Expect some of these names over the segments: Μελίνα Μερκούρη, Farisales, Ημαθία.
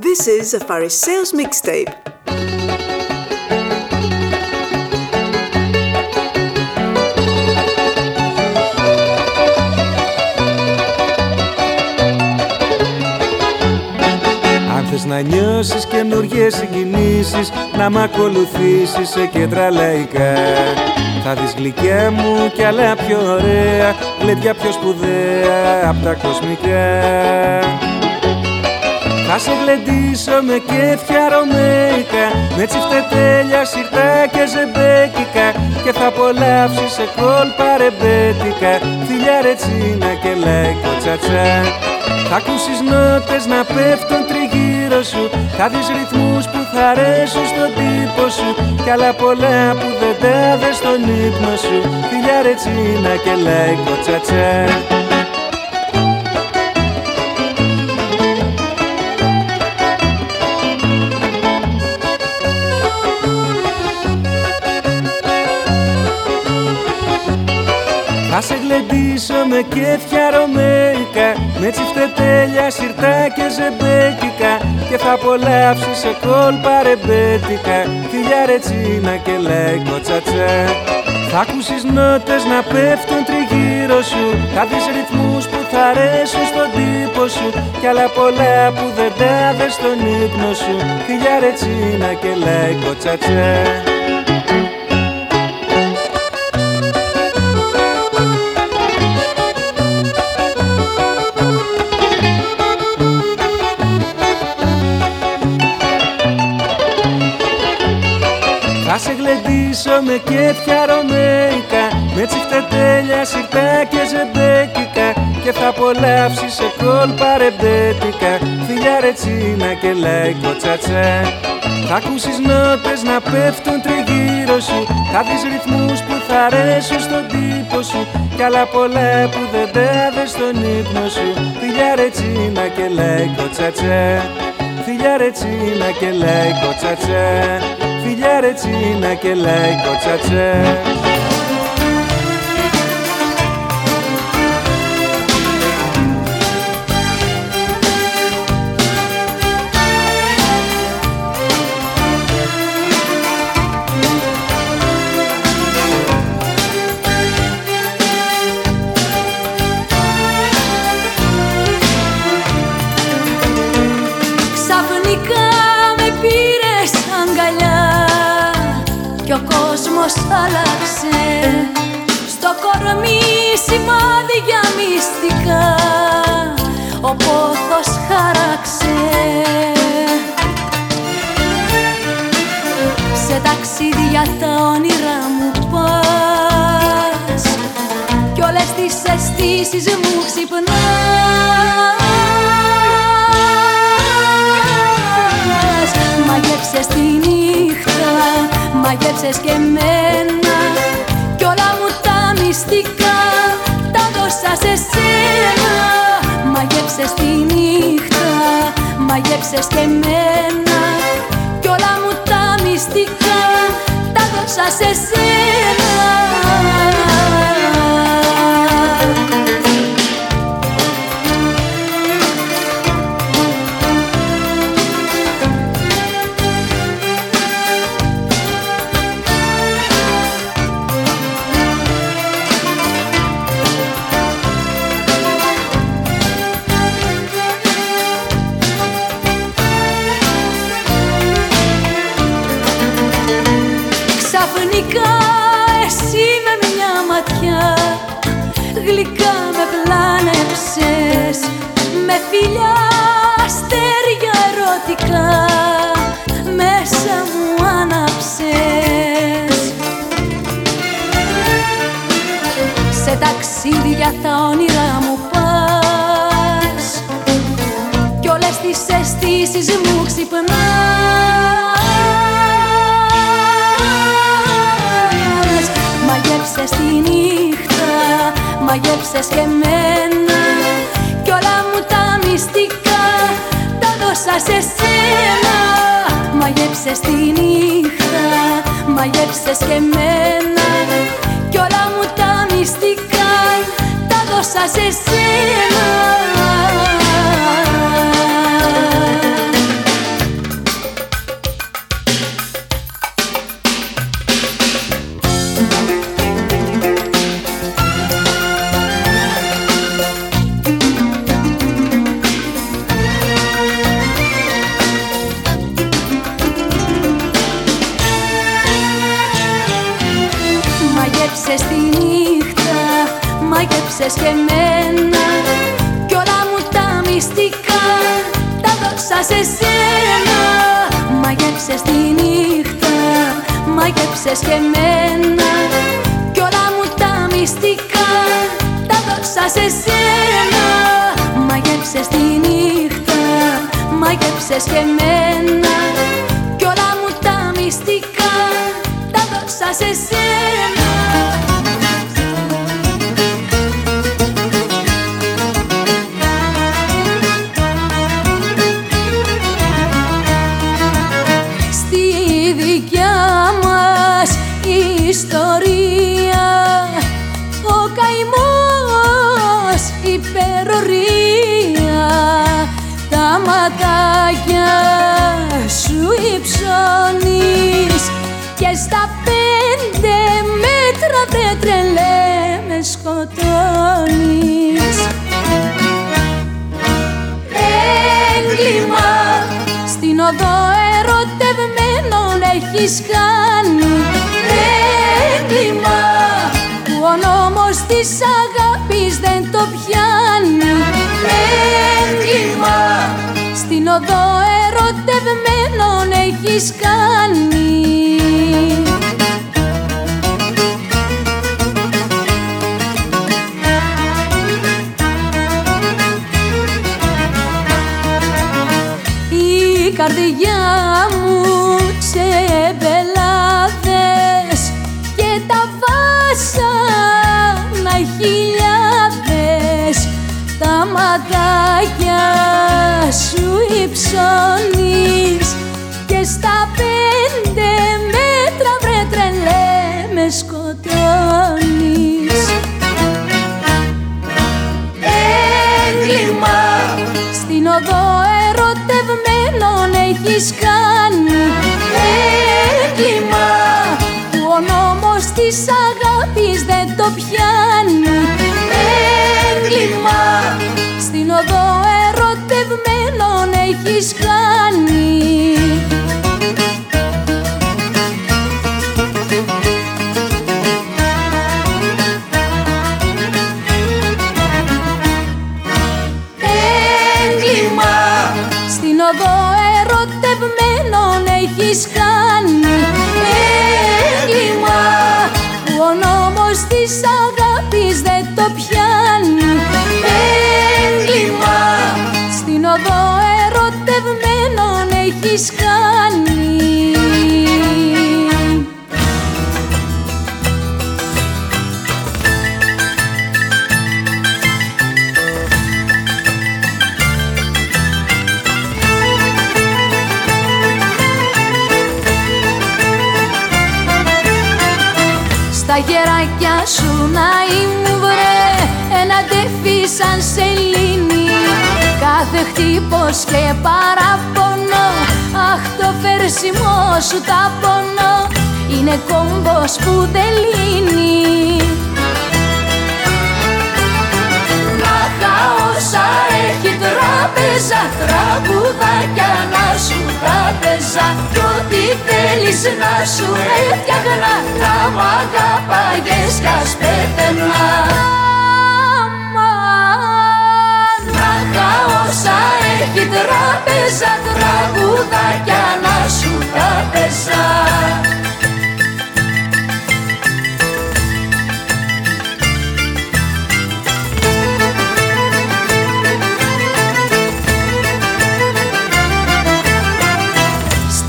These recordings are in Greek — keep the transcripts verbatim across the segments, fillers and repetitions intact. This is a Farisales mixtape. Αν θες να νιώσεις καινούργιες συγκινήσεις, να μ' ακολουθήσεις σε κέντρα λαϊκά, θα δεις γλυκιά μου κι άλλα πιο ωραία, γλεντιά πιο σπουδαία απ' τα κοσμικά. Θα σε γλεντήσω με κέφια ρωμαϊκά, με τσιφτετέλια, σιρτά και ζεμπέκικα, και θα απολαύσεις σε κόλπα ρεμπέτικα, θηλιά ρετσίνα και λαϊκό τσατσά. Θα ακούσεις νότες να πέφτουν τριγύρω σου, θα δεις ρυθμούς που θα αρέσουν στον τύπο σου, κι άλλα πολλά που δεν τα δες στον ύπνο σου, θηλιά ρετσίνα και λαϊκό τσατσά. Θα σε γλεντήσω με κέφια ρωμαϊκά, με τσιφτετέλια, σιρτά και ζεμπέκικα, και θα απολαύσεις σε κόλπα ρεμπέτικα, θηλιά ρετσίνα και λαϊκό τσατσά. Θα ακούσεις νότες να πέφτουν τριγύρω σου, θα δεις ρυθμούς που θα αρέσουν στον τύπο σου, κι άλλα πολλά που δεν τα δες στον ύπνο σου, θηλιά ρετσίνα και λαϊκό τσατσά. Θα σε γλεντήσω με κέφια ρωμαϊκά, με τσιφτετέλια, σιρτά και ζεμπέκικα, και θα απολαύσεις σε κόλπα ρεμπέτικα, θηλιά ρετσίνα και λαϊκό τσατσά. Θα ακούσεις νότες να πέφτουν τριγύρω σου, θα δεις ρυθμούς που θα αρέσουν στον τύπο σου, κι άλλα πολλά που δεν τα δες στον ύπνο σου, θηλιά ρετσίνα και λαϊκό τσατσά. Θηλιά ρετσίνα και λαϊκό τσατσά, θηλιά ρετσίνα και λαϊκό τσατσά. Άλλαξε στο κορμί σημάδια μυστικά, ο πόθος χάραξε. Σε ταξίδια τα όνειρα μου πας, κι όλες τις αισθήσεις μου ξυπνάς. Μαγεύσες τη νύχτα, μαγεύσες και εμένα, κι όλα μου τα μυστικά τα δώσα σε σένα. Μαγεύσες τη νύχτα, μαγεύσες και εμένα, κι όλα μου τα μυστικά τα δώσα σε σένα. Για τα όνειρα μου πας, κι όλες τις αισθήσεις μου ξυπνάς. Μαγεύσες τη νύχτα, μαγεύσες και εμένα, κι όλα μου τα μυστικά τα δώσα σε σένα. Μαγεύσες τη νύχτα, μαγεύσες και εμένα, κι όλα μου τα μυστικά σας εσένα. άφησες και εμένα κι όλα μου τα μυστικά τα δώσα σε σένα. Μάγεψες τη νύχτα, μάγεψες και εμένα κι όλα μου τα μυστικά τα δώσα σε σένα. Μάγεψες τη νύχτα, μάγεψες και εμένα κι όλα μου τα μυστικά τα δώσα σε σένα. Ιστορία, ο καημός, υπερορία. Τα ματάκια σου υψώνεις και στα πέντε μέτρα δεν τρελέ με σκοτώνεις. Έγκλημα στην οδό ερωτευμένων έχεις κάνει. Που ο νόμος της αγάπης δεν το πιάνει. Έγκλημα στην οδό ερωτευμένων έχεις κάνει. Η καρδιά μου σε πελάδες και τα να χιλιάδες. Τα ματάκια σου υψώνεις και στα πέντε μέτρα βρε τρελέ με σκοτώνεις. Έγκλημα στην οδό ερωτευμένων έχεις κάνει. Έγκλημα που ο νόμος της αγάπης δεν το πιάνει. Έγκλημα στην οδό ερωτευμένων έχεις κάνει. Έγκλημα στην οδό ερωτευμένων έχεις κάνει. Έγκλημα που ο νόμος της αγάπης δεν το πιάνει. Έγκλημα στην οδό ερωτευμένων έχεις κάνει. Τα γεράκια σου να ήμουν βρε ένα τέφι σαν σελήνη. Κάθε χτύπος και παραπονό, αχ το φέρσιμό σου τα πονώ. Είναι κόμπος που δεν λύνει. Να χαόσα έχει τράπεζα, τραγουδάκια να σου τράπεζα. Κι ό,τι θέλεις να σου έφτιαχνα, να μ' αγαπάγες κι ας πέθαινα. Να χαόσα έχει τράπεζα, τραγουδάκια να σου τράπεζα.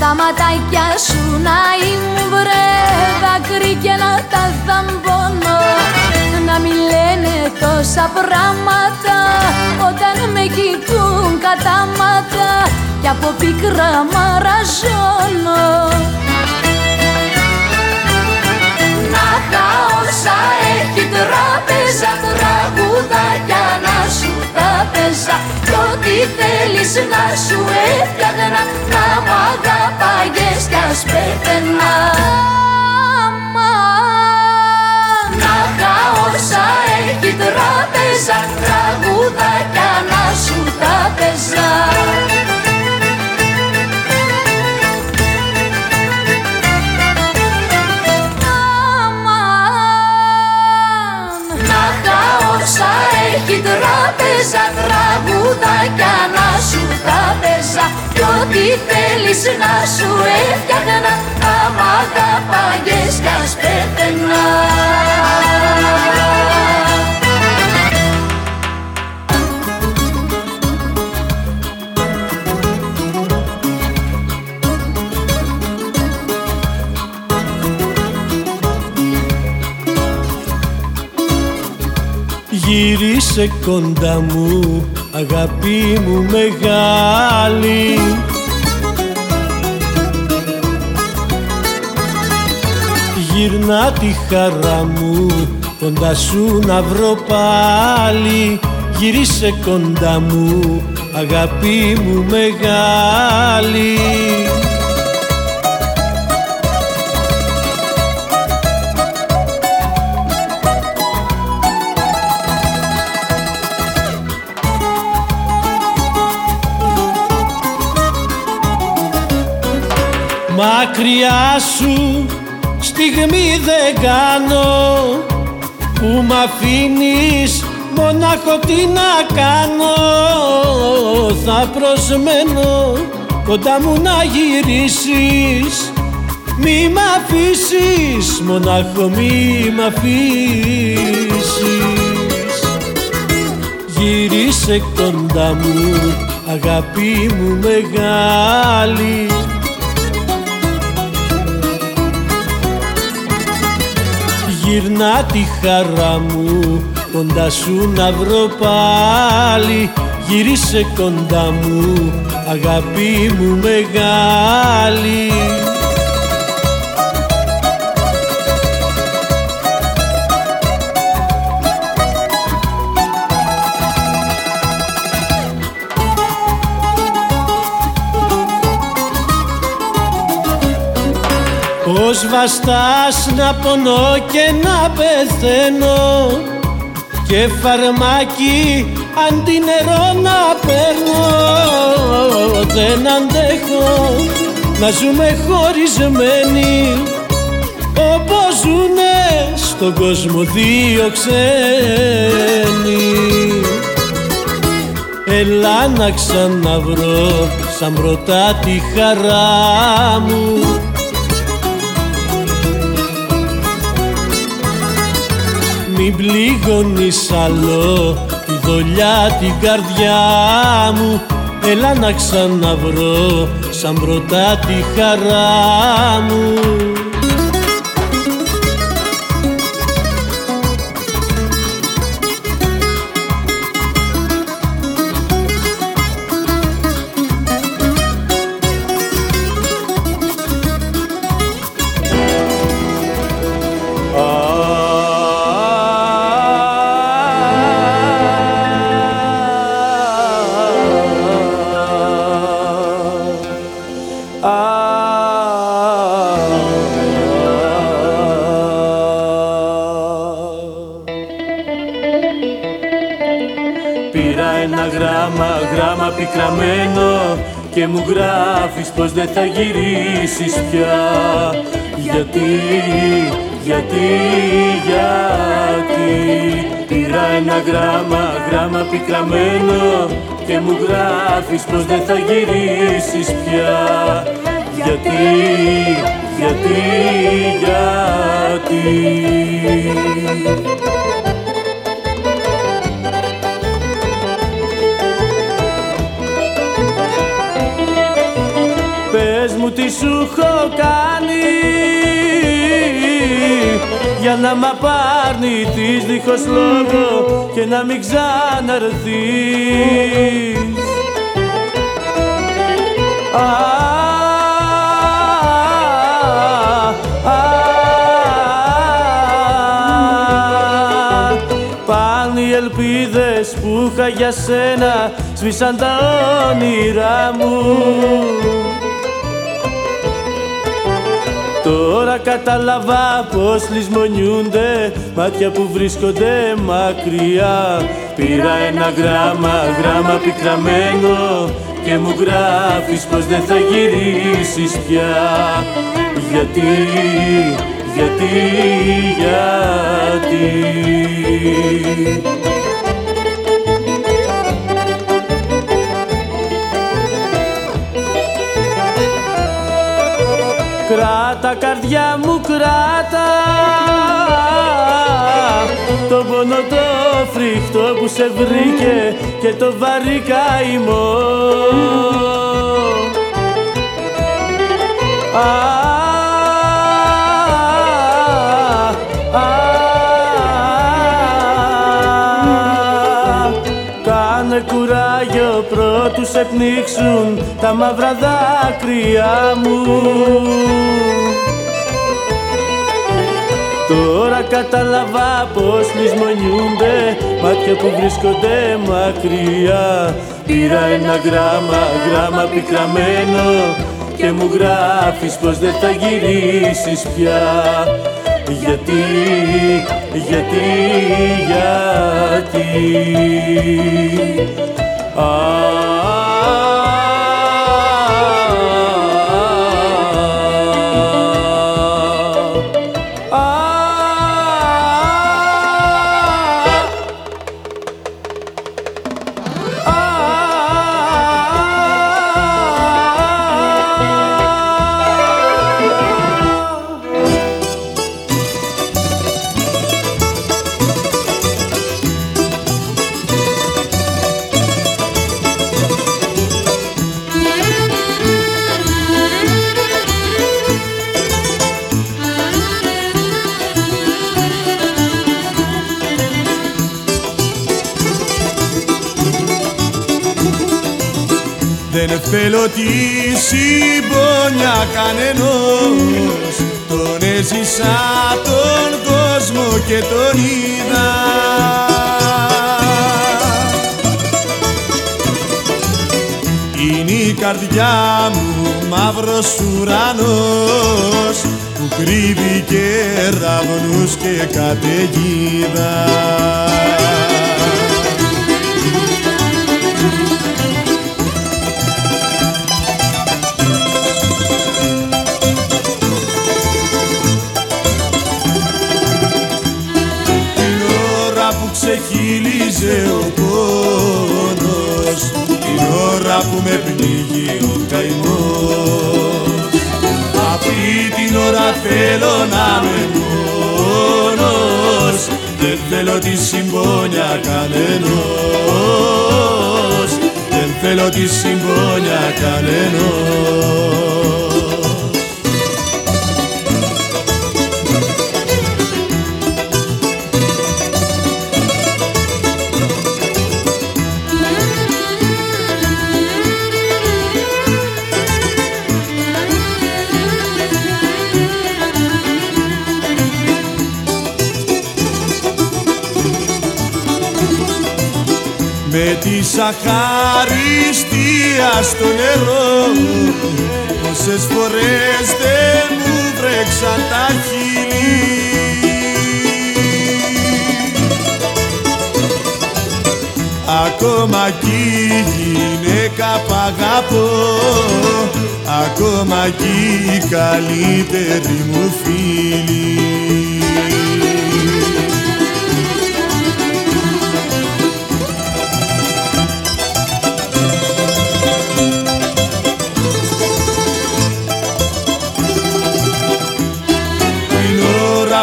Τα ματάκια σου να ήμουν βρε δάκρυ και να τα δαμπώνω. Να μη λένε τόσα πράγματα όταν με κοιτούν κατάματα κι από πίκρα μαραζώνω. Να χαόσα έχει τράπεζα, τραγουδάκια να σου τράπεζα. Κι ό,τι θέλεις να σου έφτιαχνα, να μ' αγαπάγες κι ας πέθαινα. Να χαόσα έχει τράπεζα, τραγουδάκια να σου τράπεζα. Σα τι θέλεις να σου έφτιαχνα, άμα τα παγιές κι ας πέθαινα. Γύρισε κοντά μου, αγάπη μου μεγάλη, γυρνά τη χαρά μου, κοντά σου να βρω πάλι. Γύρισε κοντά μου, αγάπη μου μεγάλη. Μακριά σου στιγμή δεν κάνω, που μ' αφήνεις μονάχο τι να κάνω. Θα προσμένω κοντά μου να γυρίσεις, μη μ' αφήσεις μονάχο, μη μ' αφήσεις. Γυρίσε κοντά μου, αγάπη μου μεγάλη, γυρνά τη χαρά μου, κοντά σου να βρω πάλι. Γύρισε κοντά μου, αγάπη μου μεγάλη. Πώς βαστάς να πονώ και να πεθαίνω, και φαρμάκι αντί νερό να παίρνω. Δεν αντέχω να ζούμε χωρισμένοι, όπως ζουνε στον κόσμο δύο ξένοι. Έλα να ξαναβρω σαν πρώτα τη χαρά μου, μην πληγώνεις άλλο τη δολιά την καρδιά μου. Έλα να ξαναβρω σαν πρώτα τη χαρά μου. Και μου γράφεις πως δεν θα γυρίσεις πια. Γιατί, γιατί, γιατί. Πήρα ένα γράμμα, γράμμα πικραμένο, και μου γράφεις πως δεν θα γυρίσεις πια. Γιατί, γιατί, γιατί. Τι σου έχω κάνει για να μ' απαρνηθείς δίχως λόγο και να μην ξαναρθείς. Πάνε οι ελπίδες που είχα για σένα, σβήσαν τα όνειρά μου. Τώρα κατάλαβα πως λησμονιούνται μάτια που βρίσκονται μακριά. Πήρα ένα γράμμα, γράμμα πικραμένο, και μου γράφεις πως δεν θα γυρίσεις πια. Γιατί, γιατί, γιατί. Κράτα, καρδιά μου, κράτα τον πόνο το φρικτό που σε βρήκε και το βαρύ καημό. Κάνε κουράγιο πρώτου σε πνίξουν τα μαύρα δάκρυα μου. Τώρα κατάλαβα πως λησμονιούνται μάτια που βρίσκονται μακριά. Πήρα ένα γράμμα, γράμμα πικραμένο και μου γράφεις πως δεν θα γυρίσεις πια. Γιατί, γιατί, γιατί α, α, α. Δεν θέλω τη συμπόνια κανενός, τον έζησα τον κόσμο και τον είδα. Είναι η καρδιά μου μαύρος ουρανός που κρύβει κεραυνούς και καταιγίδα. Ξεχύλιζε ο πόνος, την ώρα που με πνίγει ο καημός. Αυτή την ώρα θέλω να είμαι μόνος, δεν θέλω τη συμπόνια κανενός, δεν θέλω τη συμπόνια κανενός. Με τη σαχαριστία στο νερό, πόσες φορές δεν μου βρέξαν τα χείλη. Ακόμα κι η γυναίκα π' αγαπώ, ακόμα κι η καλύτερη μου φίλη.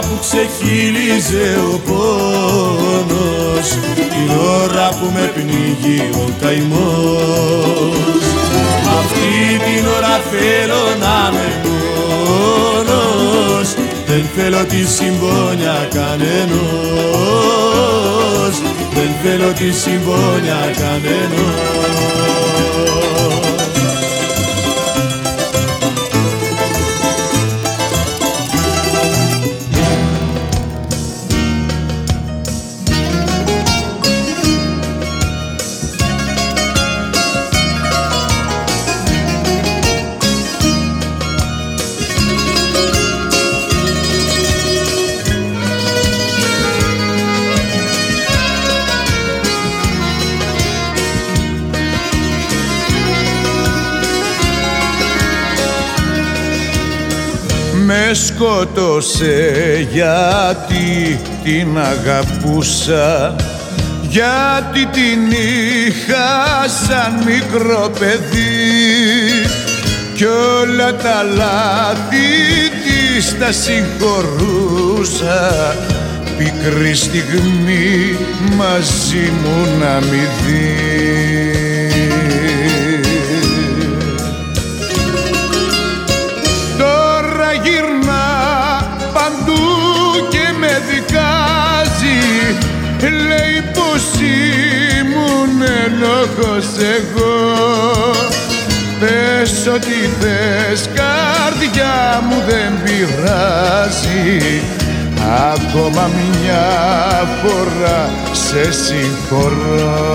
Που ξεχύλιζε ο πόνος, την ώρα που με πνίγει ο καημός. Αυτή την ώρα θέλω να είμαι μόνος, δεν θέλω τη συμπόνια κανενός, δεν θέλω τη συμπόνια κανενός. Με σκότωσε γιατί την αγαπούσα, γιατί την είχα σαν μικρό παιδί. κι όλα τα λάθη της τα συγχωρούσα, πικρή στιγμή μαζί μου να μη δει. Τώρα γυρνά παντού και με δικάζει, λέει πως ήμουν ενόχος εγώ. Πες ό,τι θες, καρδιά μου δεν πειράζει, ακόμα μια φορά σε συγχωρώ.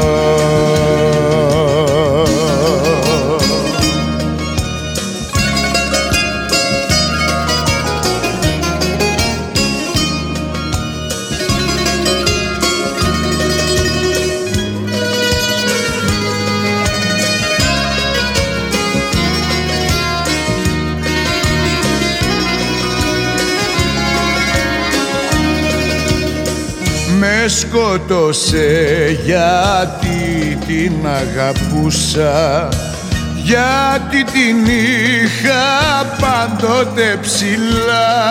Με σκότωσε γιατί την αγαπούσα, γιατί την είχα πάντοτε ψηλά,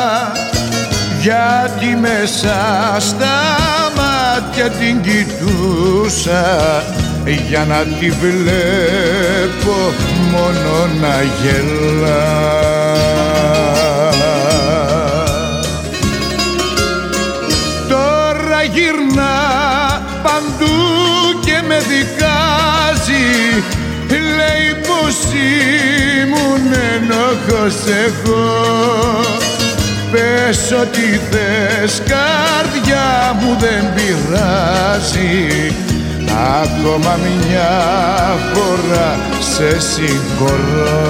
γιατί μέσα στα μάτια την κοιτούσα, για να τη βλέπω μόνο να γελά. Γυρνά παντού και με δικάζει, λέει πως ήμουν ενόχος εγώ. Πες ό,τι θες, καρδιά μου δεν πειράζει, ακόμα μια φορά σε συγχωρώ.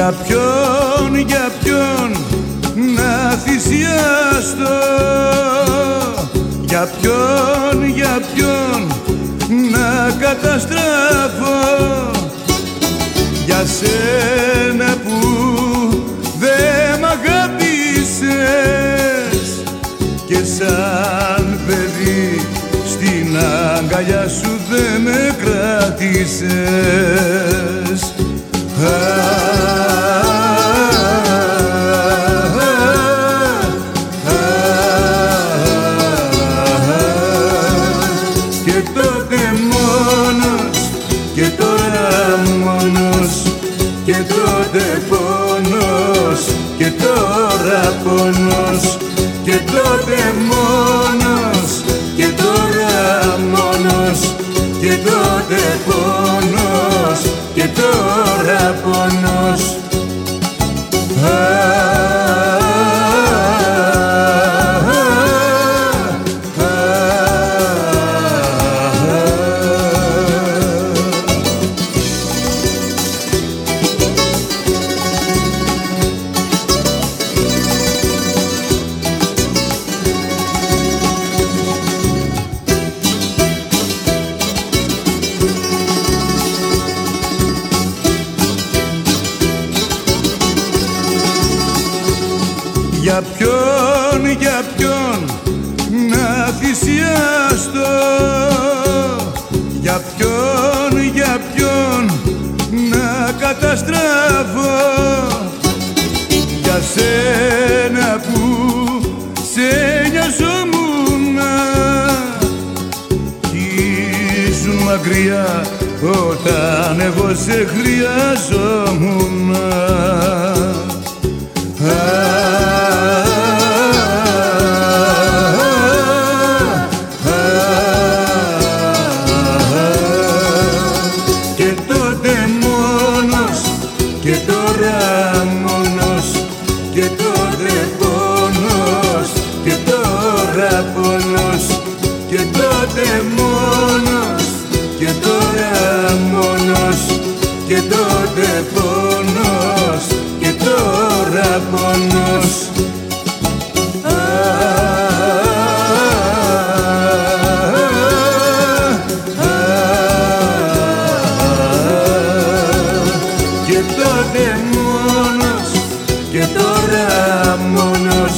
Για ποιον, για ποιον να θυσιαστώ, για ποιον, για ποιον να καταστραφώ, για σένα που δε μ' αγάπησες και σαν παιδί στην αγκαλιά σου δε με κράτησες. Και τότε μόνος, και τώρα μόνος, και τότε πόνος, και τώρα πόνος. Για ποιον, για ποιον να θυσιαστώ, για ποιον, για ποιον να καταστραφώ, για σένα που σε νοιαζόμουνα ήσουν μακριά όταν εγώ σε χρειαζόμουνα. Και τώρα μόνος, και τώρα Και τότε μόνος, και τώρα μόνος,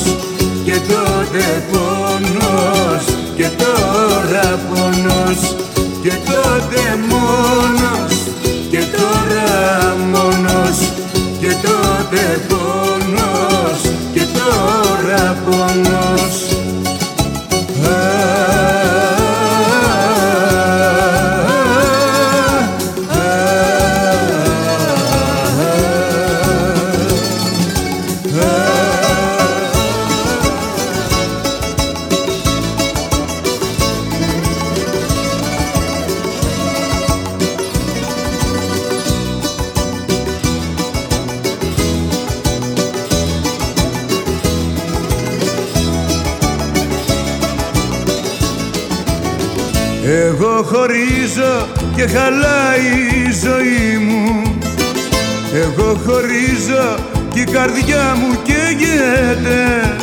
και τότε πόνος, και τώρα πόνος. Και τότε μόνος, και τώρα μόνος, και τότε πόνος, και τώρα πόνος. Εγώ χωρίζω και χαλάει η ζωή μου. Εγώ χωρίζω και η καρδιά μου καίγεται.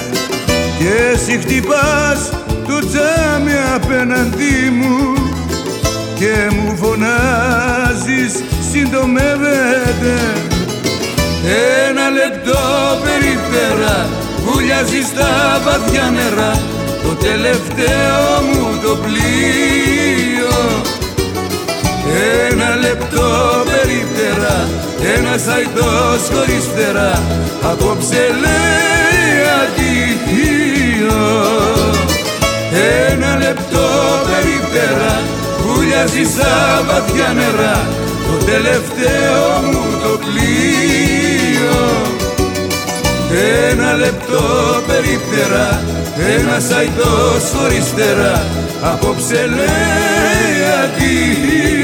Και εσύ χτυπάς το τζάμι απέναντί μου και μου φωνάζεις συντομεύεται. Ένα λεπτό περιπέρα βουλιάζεις τα βαθιά νερά, το τελευταίο μου το πλοίο. Ένα λεπτό περίπτερα, ένας αητός χωρίς φτερά, απόψε λέει αντιχείο. Ένα λεπτό περίπτερα, βουλιάζει στα βαθιά νερά, το τελευταίο μου το πλοίο. Ένα λεπτό περίπτερα, ένας αητός χωρίς φτερά, απόψε λέει αντίο.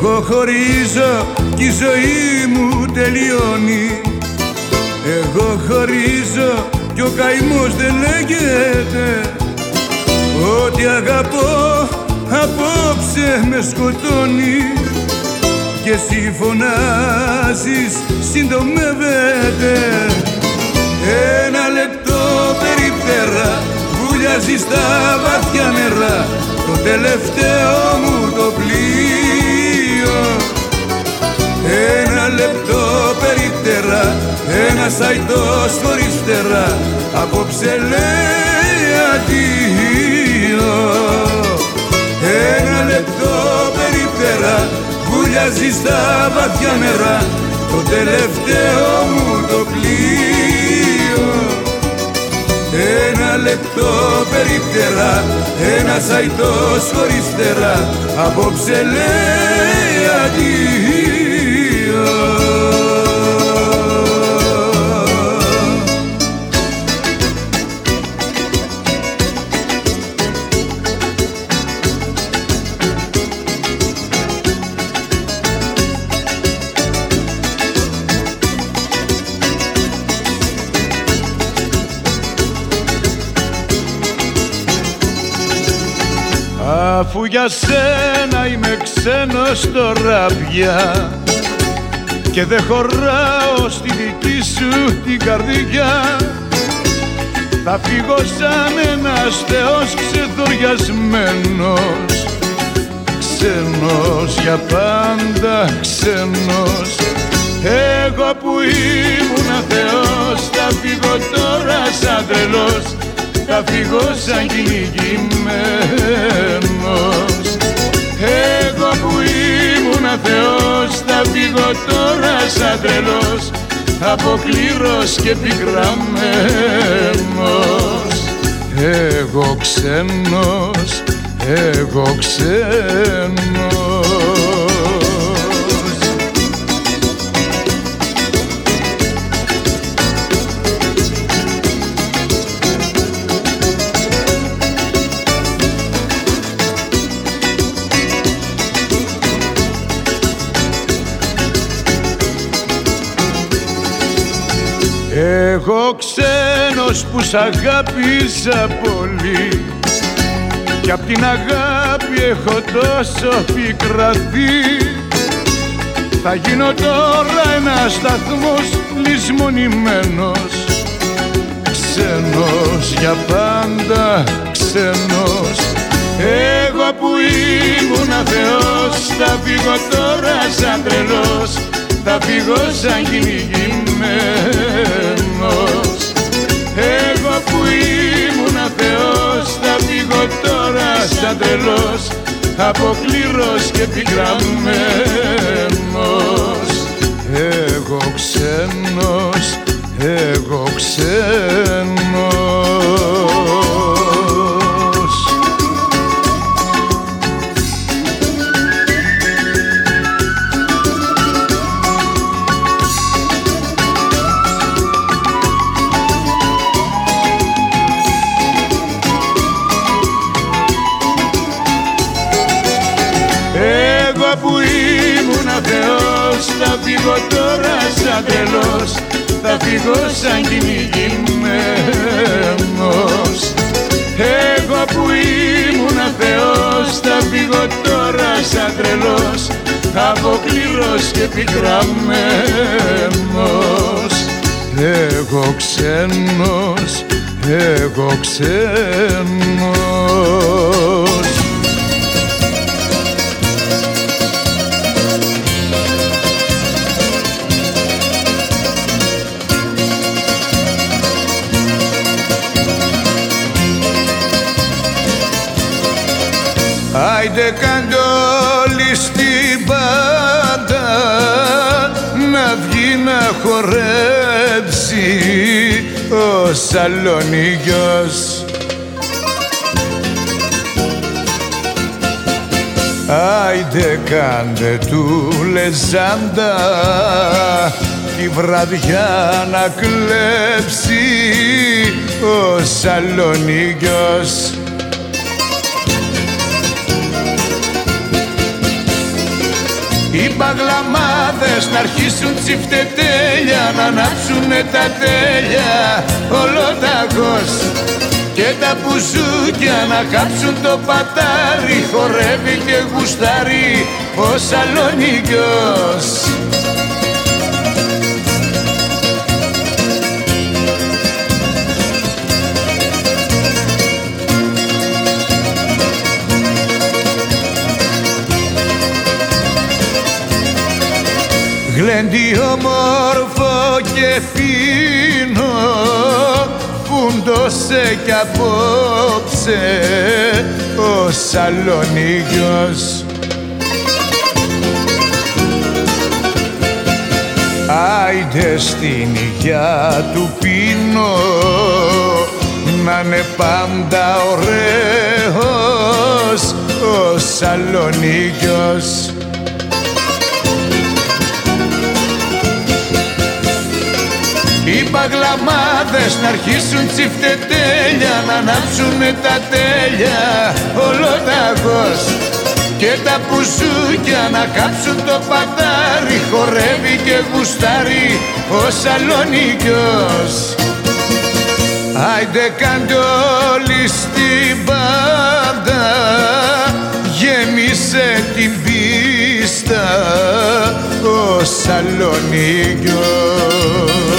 Εγώ χωρίζω κι η ζωή μου τελειώνει. Εγώ χωρίζω κι ο καημός δεν λέγεται. Ό,τι αγαπώ απόψε με σκοτώνει και εσύ φωνάζεις συντομεύεται. Ένα λεπτό περιπτέρα βουλιάζει στα βαθιά νερά, το τελευταίο μου το πλοίο. Ένα λεπτό περίπτερα, ένας αητός χωρίς φτερά, απόψε λέει αντίο. Ένα λεπτό περίπτερα, βουλιάζει στα βαθιά νερά, το τελευταίο μου το πλοίο. Ένα λεπτό περίπτερα, ένας αητός χωρίς φτερά, απόψε λέει αντίο. Αφού για σένα είμαι ξένος τώρα πια και δεν χωράω στη δική σου την καρδιά, θα φύγω σαν ένας θεός ξεδοριασμένος, ξένος για πάντα, ξένος. Εγώ που ήμουν θεός θα φύγω τώρα σαν τρελός, θα φύγω σαν κυνηγημένος. Εγώ που ήμουν θεός θα φύγω τώρα σαν τρελός, αποκλήρος και πικραμένος. Εγώ ξένος, εγώ ξένος. Εγώ ξένος που σ' αγάπησα πολύ, κι απ' την αγάπη έχω τόσο πικραθεί. Θα γίνω τώρα ένας σταθμός λησμονημένος, ξένος για πάντα, ξένος. Εγώ που ήμουν θεός θα φύγω τώρα σαν τρελός, θα φύγω σαν κυνηγημένος. Εγώ που ήμουν θεός θα φύγω τώρα σαν τρελός, αποκλήρος και πικραμένος. Εγώ ξένος, εγώ ξένος. Εγώ που ήμουν θεός θα φύγω τώρα σαν τρελός, θα φύγω σαν κυνηγημένος. Εγώ που ήμουν θεός θα φύγω τώρα σαν τρελός, αποκλήρος και πικραμένος. Εγώ ξένος, εγώ ξένος. Άιντε κάντε όλοι στην πάντα να βγει να χορέψει ο Σαλονικιός. Άιντε κάντε του Λεζάντα τη βραδιά να κλέψει ο Σαλονικιός. Οι παγλαμάδες να αρχίσουν τσιφτετέλια, να ανάψουνε τα τέλια ολοταγός, και τα μπουζούκια να κάψουν το πατάρι, χορεύει και γουστάρει ο Σαλονικιός. Γλέντι όμορφο και φίνο, φούντωσε κι απόψε ο Σαλονικιός. Άιντε στην υγειά του πίνο να είναι πάντα ωραίος ο Σαλονικιός. Οι παγλαμάδες να αρχίσουν τσιφτετέλια, να ανάψουνε τα τέλια ολοταγός, και τα μπουζούκια να κάψουν το πατάρι, χορεύει και γουστάρει ο Σαλονικιός. Άιντε κάντε όλοι στην πάντα, γέμισε την πίστα ο Σαλονικιός.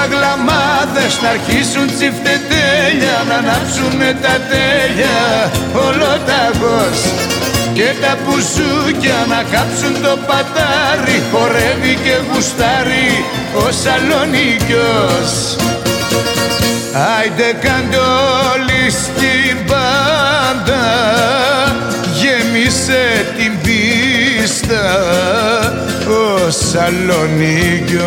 Παγλαμάδες να αρχίσουν τσιφτετέλια, να ανάψουνε τα τέλια ολοταγός, και τα μπουζούκια να κάψουν το πατάρι, χορεύει και γουστάρει ο Σαλονικιός. Άιντε κάντε όλοι στην πάντα, γέμισε Θεσσαλονίκιος.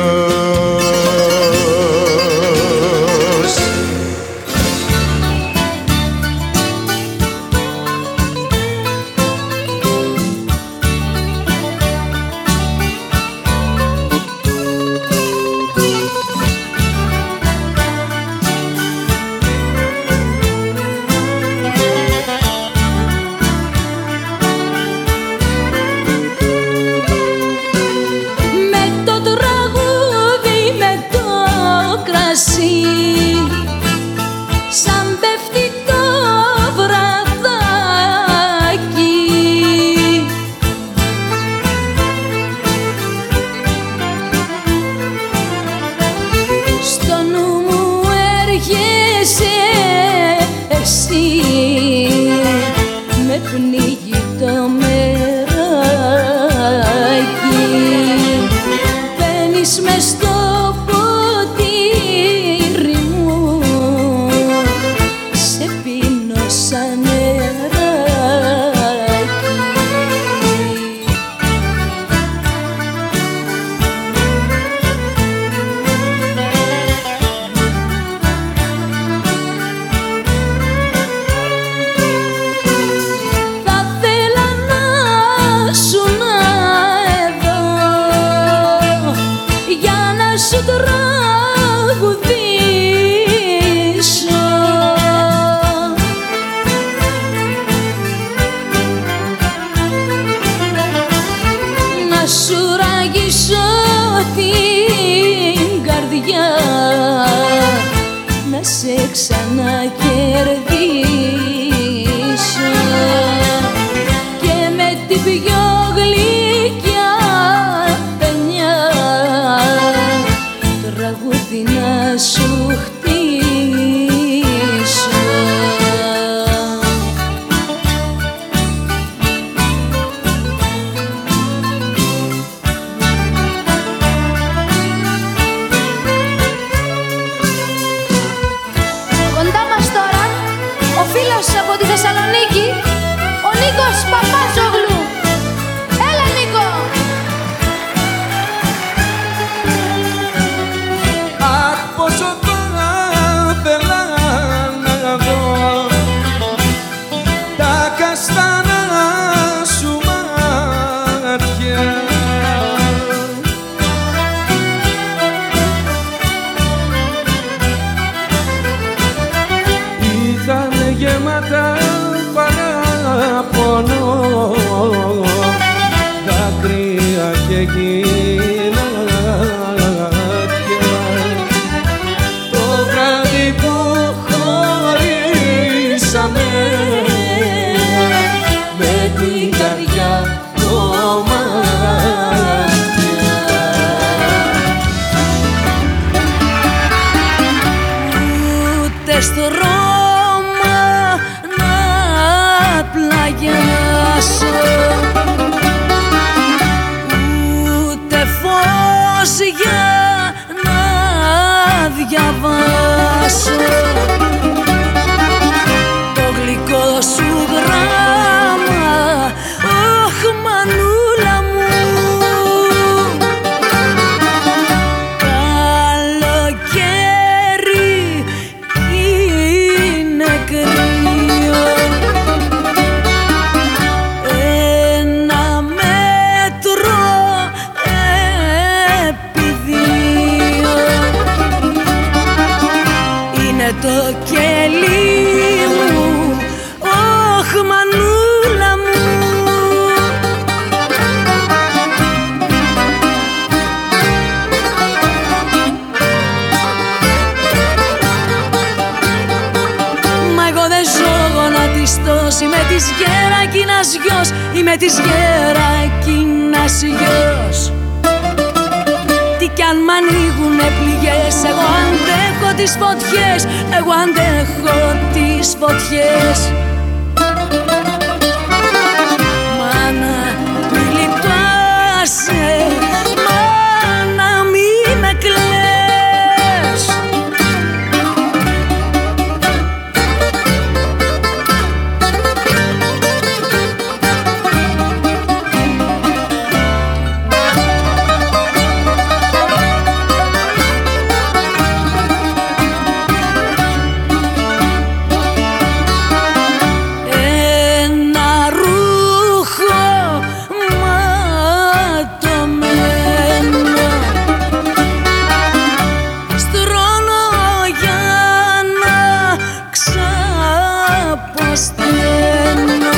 στενό,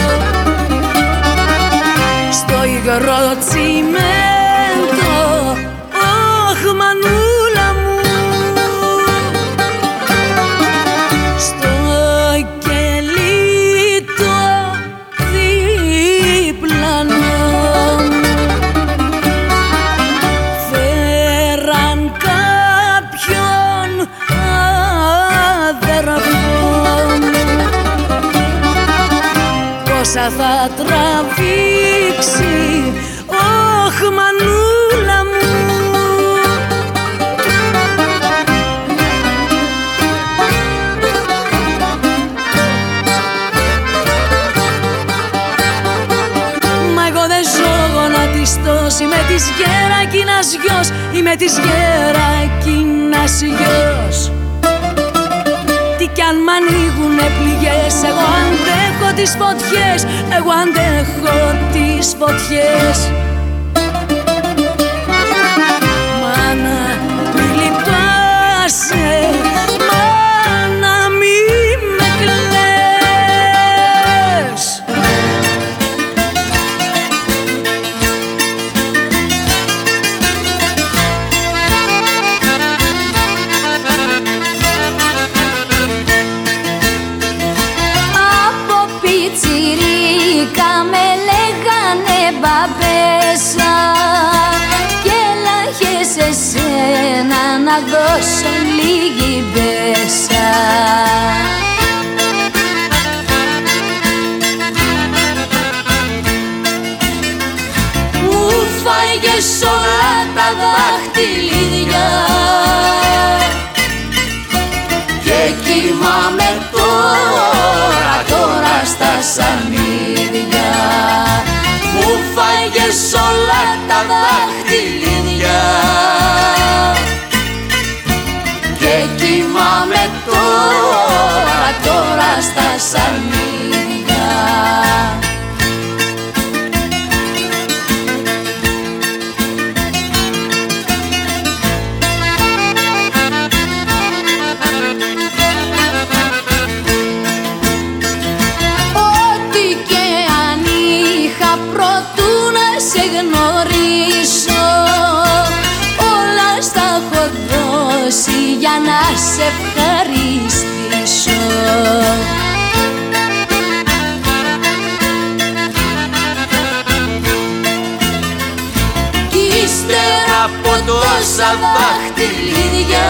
στο υγρό τσιμέντο. Αχ, μανούλα μου, στο κελί το διπλανό φέραν κάποιον αδερφό. Πόσα θα τραβήξει, όχ μανούλα μου. Μα εγώ δεν ζω γονατιστός, είμαι της γερακίνας γιος, είμαι της γερακίνας γιος. Τι κι αν μ' ανοίγουνε πληγές, εγώ αντέχω τις φωτιές, εγώ αντέχω τις φωτιές. Μάνα μη λυπάσαι, μάνα μη με κλαις. Μπαμπέσα, κι έλαχε σε σένα να δώσω λίγη μπέσα. Μου φάγες όλα τα δάχτυλίδια και κοιμάμαι τώρα, τώρα στα σανίδια. Μου φάγες όλα τα δάχτυλίδια και κοιμάμαι τώρα, τώρα στα σανίδια. Για να σε ευχαριστήσω, κι ύστερα από τόσα δάχτυλίδια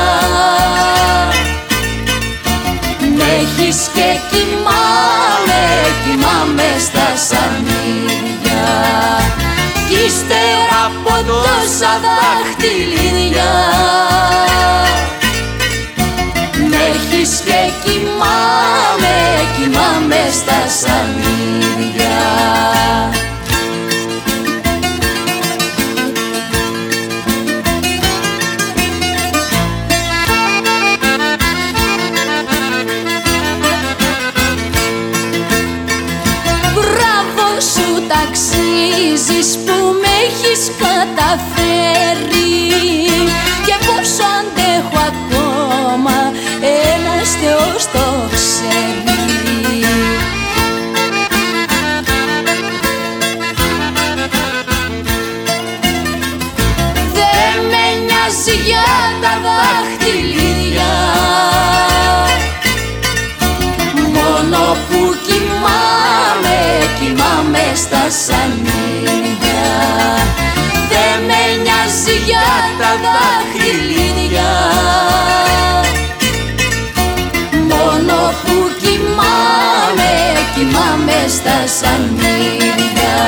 μ' έχεις και κοιμάμαι, κοιμάμαι στα σανίδια. Κι ύστερα από τόσα δάχτυλίδια και κοιμάμαι, κοιμάμαι στα σανίδια. Μπράβο σου, ταξίζεις που με έχεις καταφέρει και πόσο αντέχω ακόμα. Ένας Θεός το ξέρει. Δεν με νοιάζει για τα δάχτυλίδια, μόνο που κοιμάμαι, κοιμάμαι στα σανίδια. Δεν με νοιάζει για τα δάχτυλίδια, μόνο που κοιμάμαι, κοιμάμαι στα σανίδια.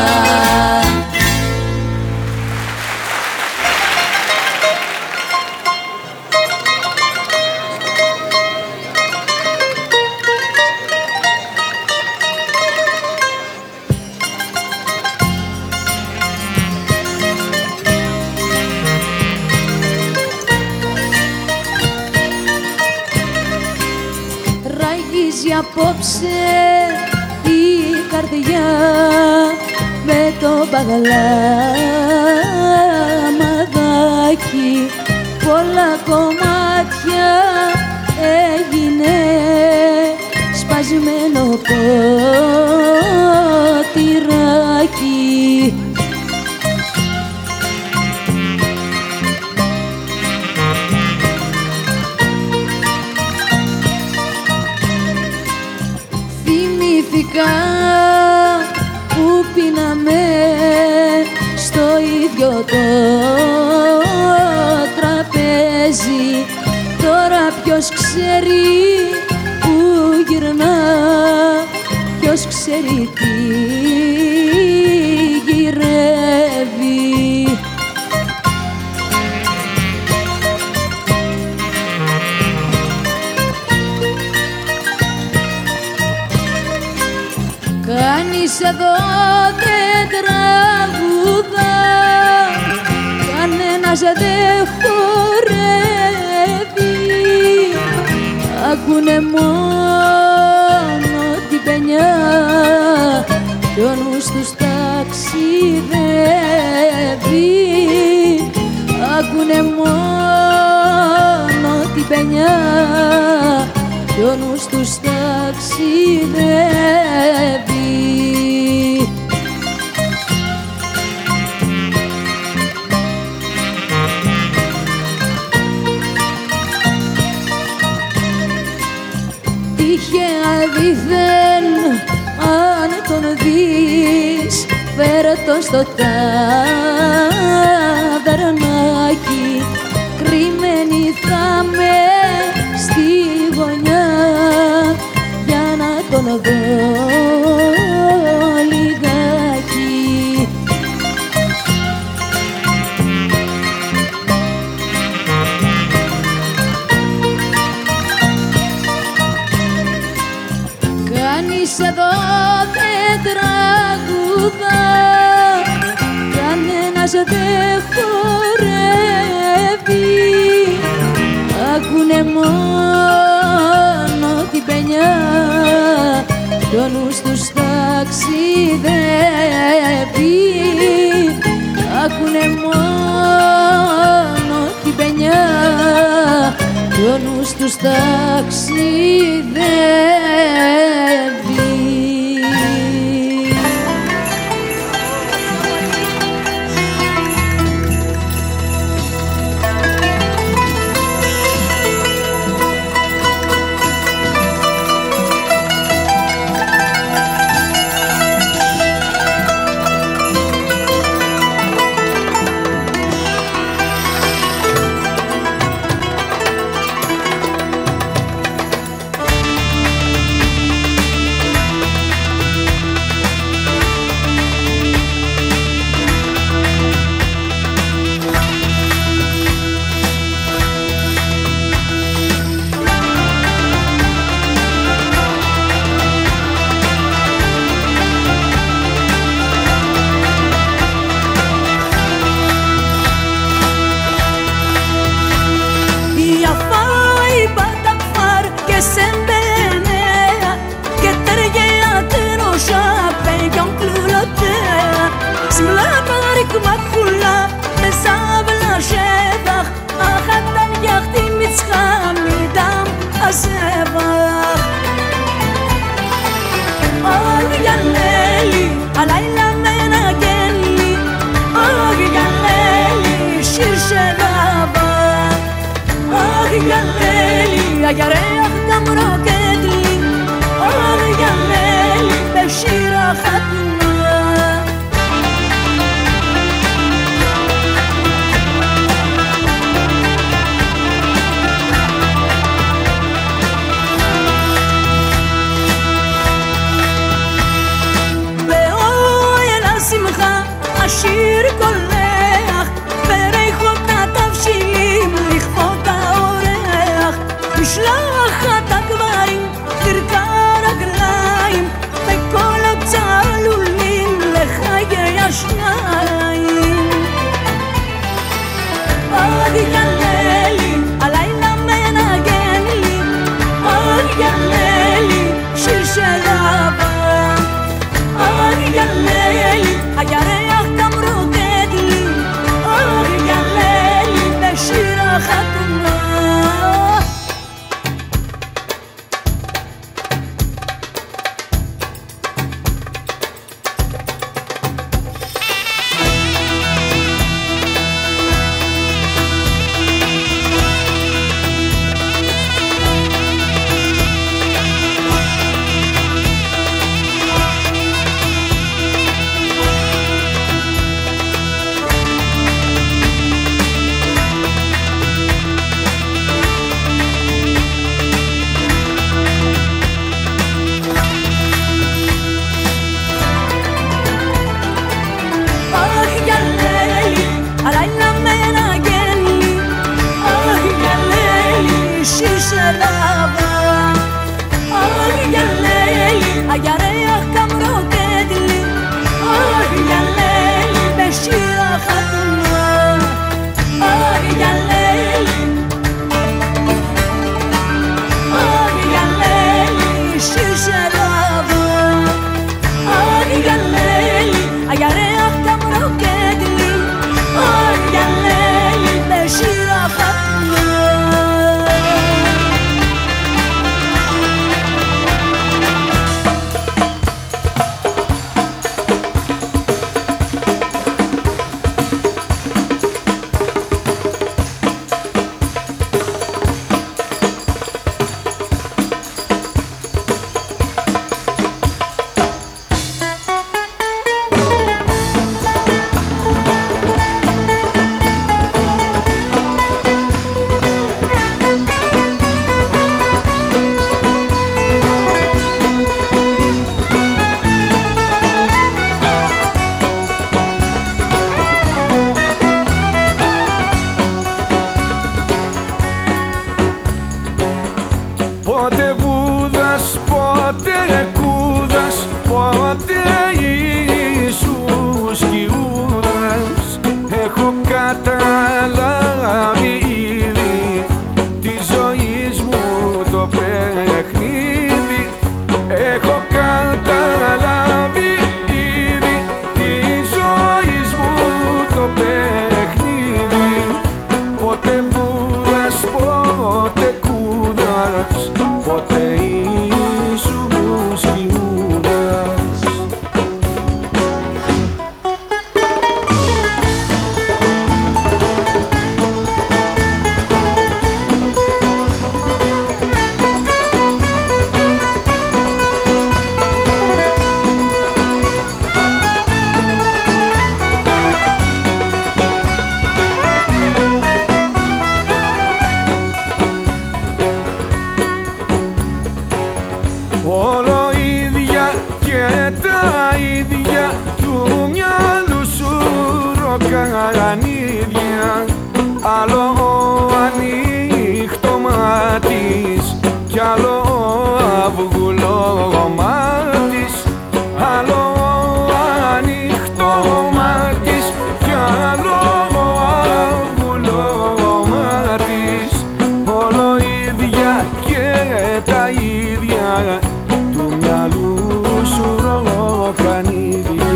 Απόψε η καρδιά με το παγλαμαδάκι, πολλά κομμάτια έγινε σπασμένο πόδι. ξέρει τι γυρεύει. Κανείς εδώ δεν τραγουδά, κανένας δεν χορεύει, ακούνε μόνο την παινιά κι ο νους τους ταξιδεύει, ακούνε μόνο την παινιά κι ο νους τους ταξιδεύει. Δίθεν αν τον δεις, φέρε τον στο ταβερνάκι, κρυμμένη θα με στη γωνιά για να τον δω λιγάκι. Κανείς εδώ δεν τραγουδά, κανένας δεν χορεύει, ακούνε μόνο την παινιά κι ο νους τους ταξιδεύει, ακούνε μόνο την παινιά κι ο νους τους ταξιδεύει. και τα ίδια του μυαλού σου ροκανίδια. Άλλο ο ανοιχτομάτης κι άλλο ο αυγουλωμάτης. Άλλο ο ανοιχτομάτης κι άλλο ο αυγουλωμάτης. Όλο ίδια και τα ίδια του μυαλού σου ροκανίδια.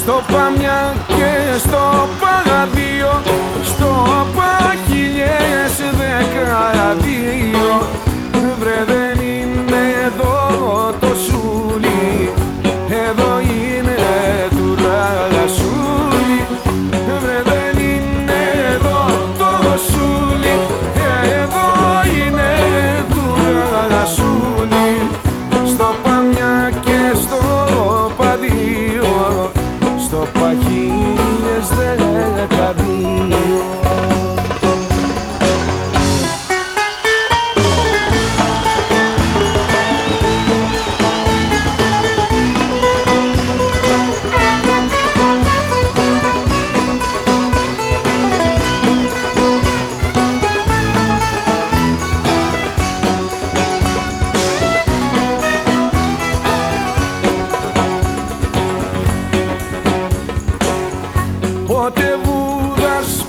Στο παμιά και στο παραδείο, στο παχιλιές δεκαradίο. Βρε δεν είναι εδώ το σούλι, εδώ είναι του ραγασούλι. Βρε δεν είναι εδώ το σούλι, εδώ είναι του ραγασούλι. Στο παμιά και στο παδίο, στο παχίλιες δεκαδύο. Πότε Βούδας, πότε Κούδας,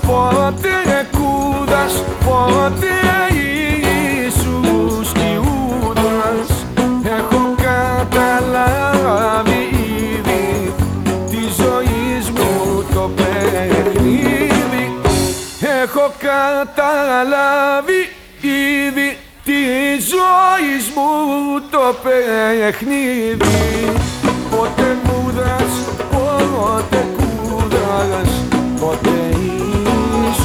πότε Ιησούς κι Ιούδας. Έχω καταλάβει ήδη τη ζωής μου το παιχνίδι. Έχω καταλάβει ήδη τη ζωής μου το παιχνίδι. Πότε Βούδας, πότε Κούδας, πότε Ιησούς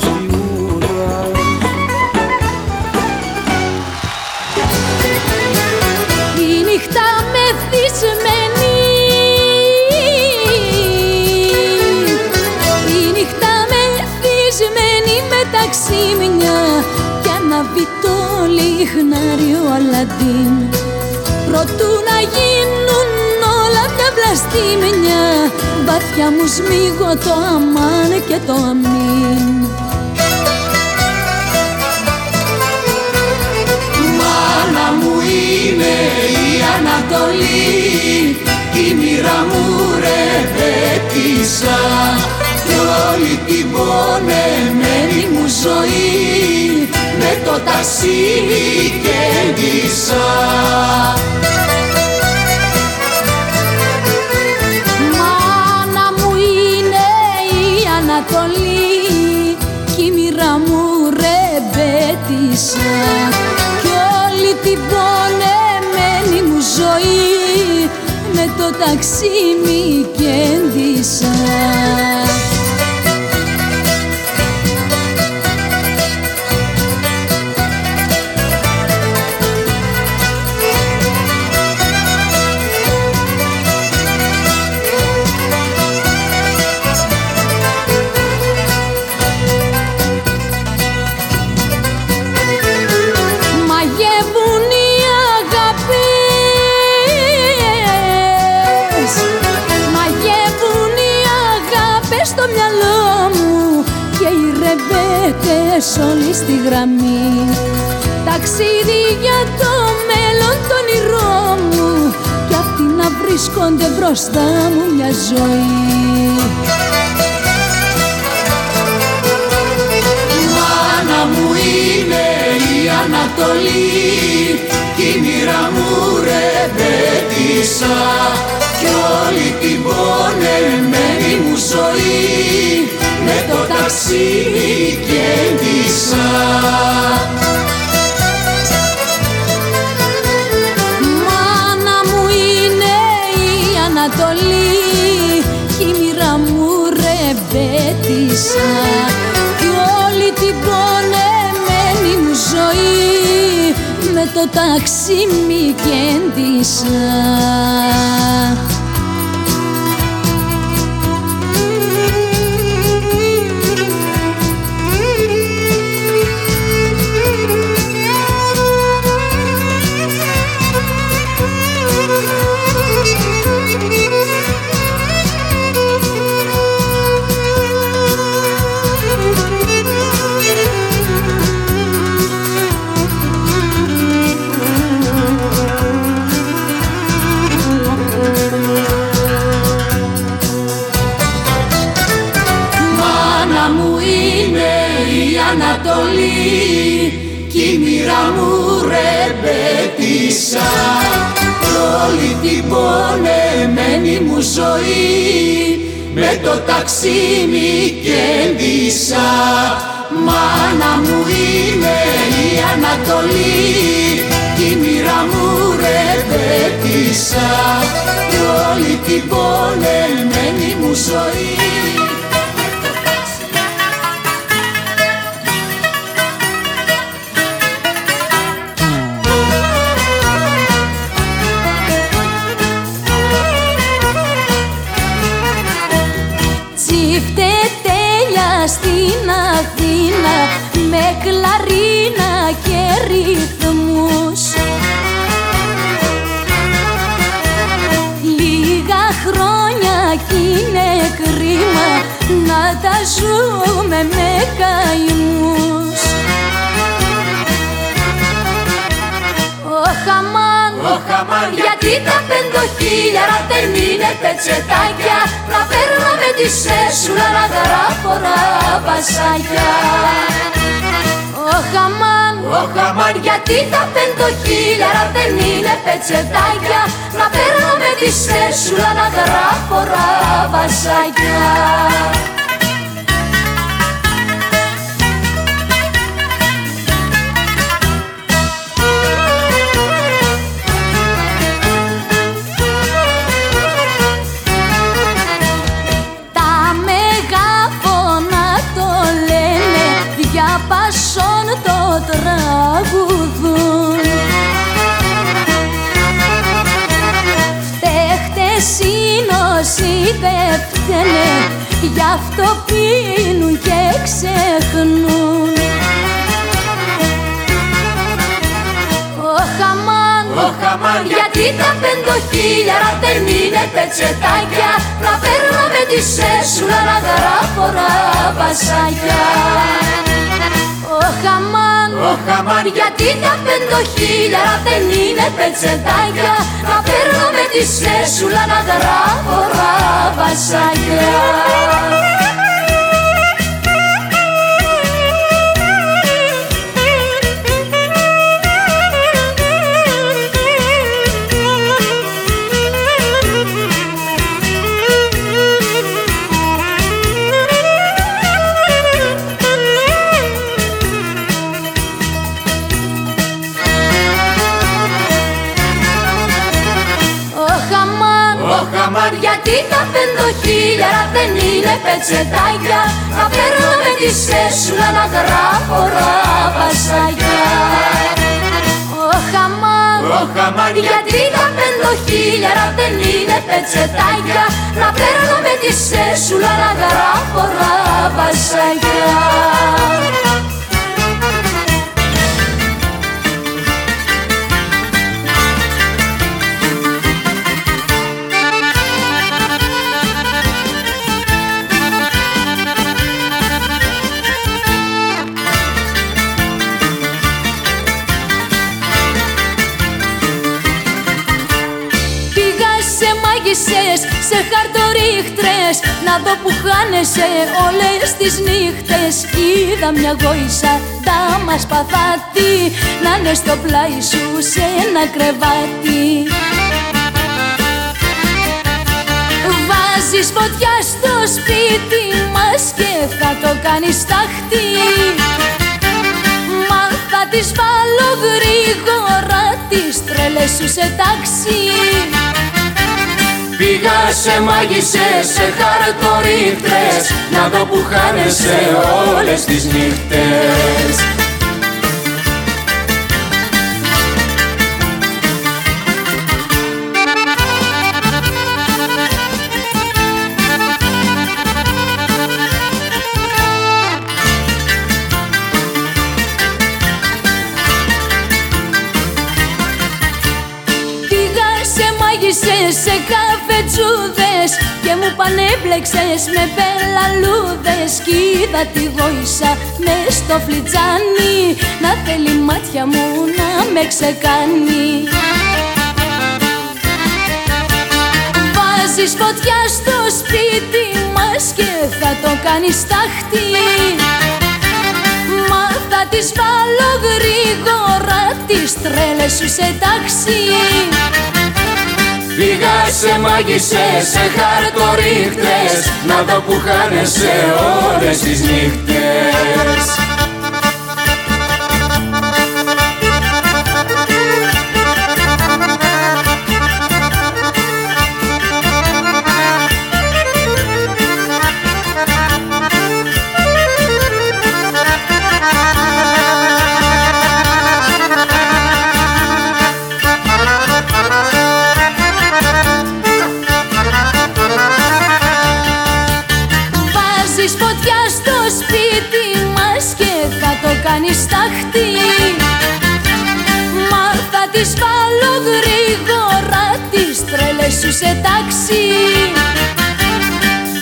κι Ιούδας. Η νύχτα μεθυσμένη, η νύχτα μεθυσμένη μεταξύ μια κι ανάβει το λιχνάριο Αλαντίν. Προτού να γίνουν όλα τα βλαστήμια, βαθιά μου σμίγω το αμάν και το αμήν. Μάνα μου είναι η Ανατολή, η μοίρα μου ρεβέτησα κι όλη την πονεμένη μου ζωή με το ταξίδι κέρδισα. Κι η μοίρα μου ρεμπέτησα κι όλη την πονεμένη μου ζωή με το ταξίμι κέντησα. Όλη στη γραμμή ταξίδι για το μέλλον το όνειρό μου κι αυτοί να βρίσκονται μπροστά μου μια ζωή. Μάνα μου είναι η Ανατολή, η μοίρα μου ρεβέτησα κι όλη την πονεμένη μου ζωή με το ταξίδι κέρδισα. Μάνα μου είναι η Ανατολή, το ταξί μη κέντησα. Κι η μοίρα μου ρεμπέτησα, όλη την πονεμένη μου ζωή με το ταξί μη κέντησα. Μάνα μου είναι η Ανατολή, κι η μοίρα μου ρεμπέτησα, όλη την πονεμένη μου ζωή. Στην Αθήνα με κλαρίνα και ρυθμούς, λίγα χρόνια κι είναι κρίμα να τα ζούμε με καημούς. Ο Χαμάν, ο Χαμάν, γιατί τα πεντοχίλιαρα δεν είναι πετσετάκια, να παίρναμε τη σέσουρα να γράφω τα βασάκια. Ο Χαμάν, ο Χαμάν, γιατί τα πεντοχίλιαρα δεν είναι πετσετάκια, να παίρναμε τη σέσουρα να γράφω τα βασάκια. Πασόν το τραγουδούν, φταίχτες οι νόσοι δε φταίνε, γι' αυτό πίνουν και ξεχνούν. Ο Χαμάν, ο Χαμάν, γιατί τα πεντοχίλιαρα δεν είναι πετσετάκια, να παίρνω με τη σέσουρα να γράφω τα βασάκια. Ο Χαμάν, ο Χαμάν, γιατί τα πεντοχίλιαρα δεν είναι πετσετάκια, να παίρνω με τη σέσουλα να γράφω τα βασάκια. Γιατί τα πεντοχίλιαρα δεν είναι πετσετάκια, να παίρνω με τη σέσουλα να γράφω τα βασάκια. Ο Χαμάν, ο Χαμάν, γιατί τα πεντοχίλιαρα δεν είναι πετσετάκια, να παίρνω με τη σέσουλα να γράφω τα βασάκια. Σε χαρτορίχτρες να δω που χάνεσαι όλες τις νύχτες. Είδα μια γόησα τάμα σπαθάτη να είναι στο πλάι σου σε ένα κρεβάτι. Βάζεις φωτιά στο σπίτι μας και θα το κάνεις τάχτη. Μα θα τις βάλω γρήγορα τις τρέλες σου σε τάξη. Πήγα σε μάγισσες, σε χαρτορίχτρες, να δω που χάνεσαι όλες τις νύχτες. σε καφετζούδες και μου πανέπλεξες με πελαλούδες. Κι είδα τη γόησα μες στο φλιτζάνι να θέλει μάτια μου να με ξεκάνει. Βάζεις φωτιά στο σπίτι μας και θα το κάνεις τάχτη. Μα θα τις βάλω γρήγορα τις τρέλες σου σε τάξη. Πήγα σε μάγισσες, σε χαρτορίχτες, να δω που χάνεσαι όλες τις νύχτες.